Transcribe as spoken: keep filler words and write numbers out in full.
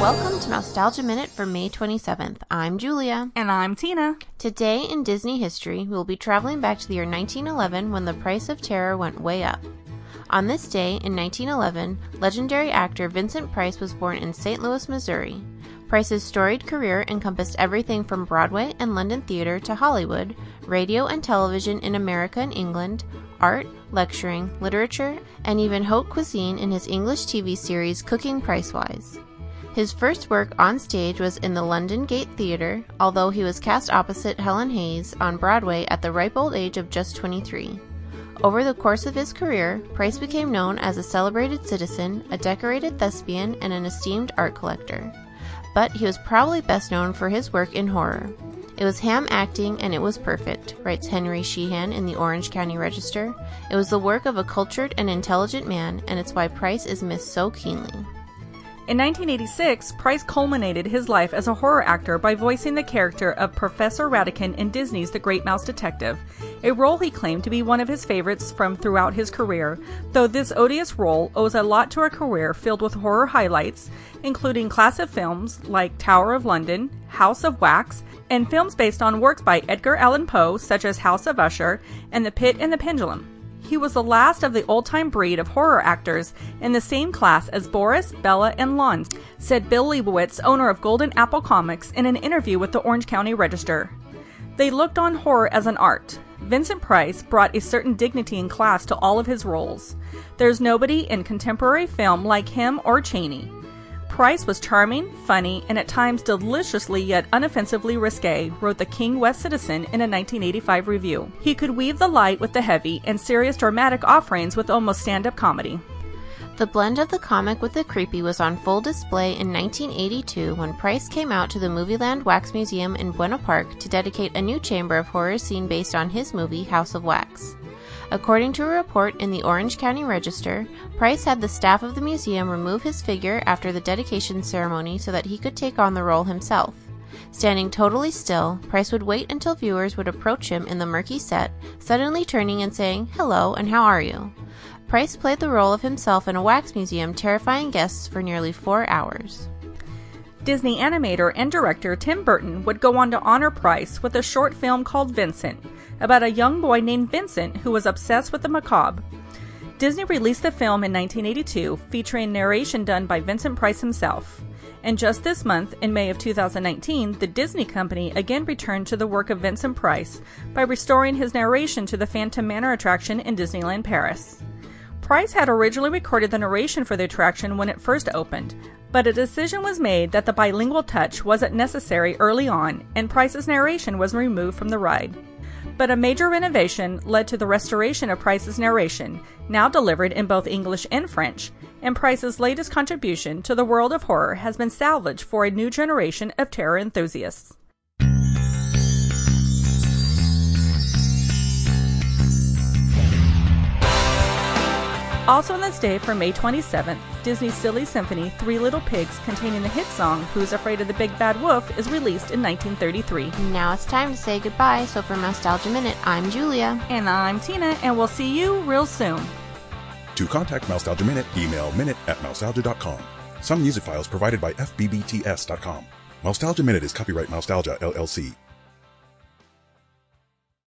Welcome to Nostalgia Minute for May twenty-seventh. I'm Julia. And I'm Tina. Today in Disney history, we'll be traveling back to the year nineteen eleven when the price of terror went way up. On this day in nineteen eleven, legendary actor Vincent Price was born in Saint Louis, Missouri. Price's storied career encompassed everything from Broadway and London theater to Hollywood, radio and television in America and England, art, lecturing, literature, and even haute cuisine in his English T V series Cooking Pricewise. His first work on stage was in the London Gate Theatre, although he was cast opposite Helen Hayes on Broadway at the ripe old age of just twenty-three. Over the course of his career, Price became known as a celebrated citizen, a decorated thespian, and an esteemed art collector. But he was probably best known for his work in horror. It was ham acting and it was perfect, writes Henry Sheehan in the Orange County Register. It was the work of a cultured and intelligent man, and it's why Price is missed so keenly. In nineteen eighty-six, Price culminated his life as a horror actor by voicing the character of Professor Radican in Disney's The Great Mouse Detective, a role he claimed to be one of his favorites from throughout his career, though this odious role owes a lot to a career filled with horror highlights, including classic films like Tower of London, House of Wax, and films based on works by Edgar Allan Poe, such as House of Usher and The Pit and the Pendulum. He was the last of the old-time breed of horror actors in the same class as Boris, Bella, and Lon, said Bill Leibowitz, owner of Golden Apple Comics, in an interview with the Orange County Register. They looked on horror as an art. Vincent Price brought a certain dignity and class to all of his roles. There's nobody in contemporary film like him or Chaney. Price was charming, funny, and at times deliciously yet unoffensively risque, wrote The King West Citizen in a nineteen eighty-five review. He could weave the light with the heavy and serious dramatic offerings with almost stand-up comedy. The blend of the comic with the creepy was on full display in nineteen eighty-two when Price came out to the Movieland Wax Museum in Buena Park to dedicate a new chamber of horror scene based on his movie House of Wax. According to a report in the Orange County Register, Price had the staff of the museum remove his figure after the dedication ceremony so that he could take on the role himself. Standing totally still, Price would wait until viewers would approach him in the murky set, suddenly turning and saying, "Hello, and how are you?" Price played the role of himself in a wax museum, terrifying guests for nearly four hours. Disney animator and director Tim Burton would go on to honor Price with a short film called Vincent, about a young boy named Vincent who was obsessed with the macabre. Disney released the film in nineteen eighty-two, featuring narration done by Vincent Price himself. And just this month, in May of two thousand nineteen, the Disney Company again returned to the work of Vincent Price by restoring his narration to the Phantom Manor attraction in Disneyland Paris. Price had originally recorded the narration for the attraction when it first opened, but a decision was made that the bilingual touch wasn't necessary early on, and Price's narration was removed from the ride. But a major renovation led to the restoration of Price's narration, now delivered in both English and French, and Price's latest contribution to the world of horror has been salvaged for a new generation of terror enthusiasts. Also on this day for May twenty-seventh, Disney's Silly Symphony, Three Little Pigs, containing the hit song Who's Afraid of the Big Bad Wolf, is released in nineteen thirty-three. Now it's time to say goodbye, so for Nostalgia Minute, I'm Julia. And I'm Tina, and we'll see you real soon. To contact Nostalgia Minute, email minute at nostalgia dot com. Some music files provided by F B B T S dot com. Nostalgia Minute is copyright Nostalgia, L L C.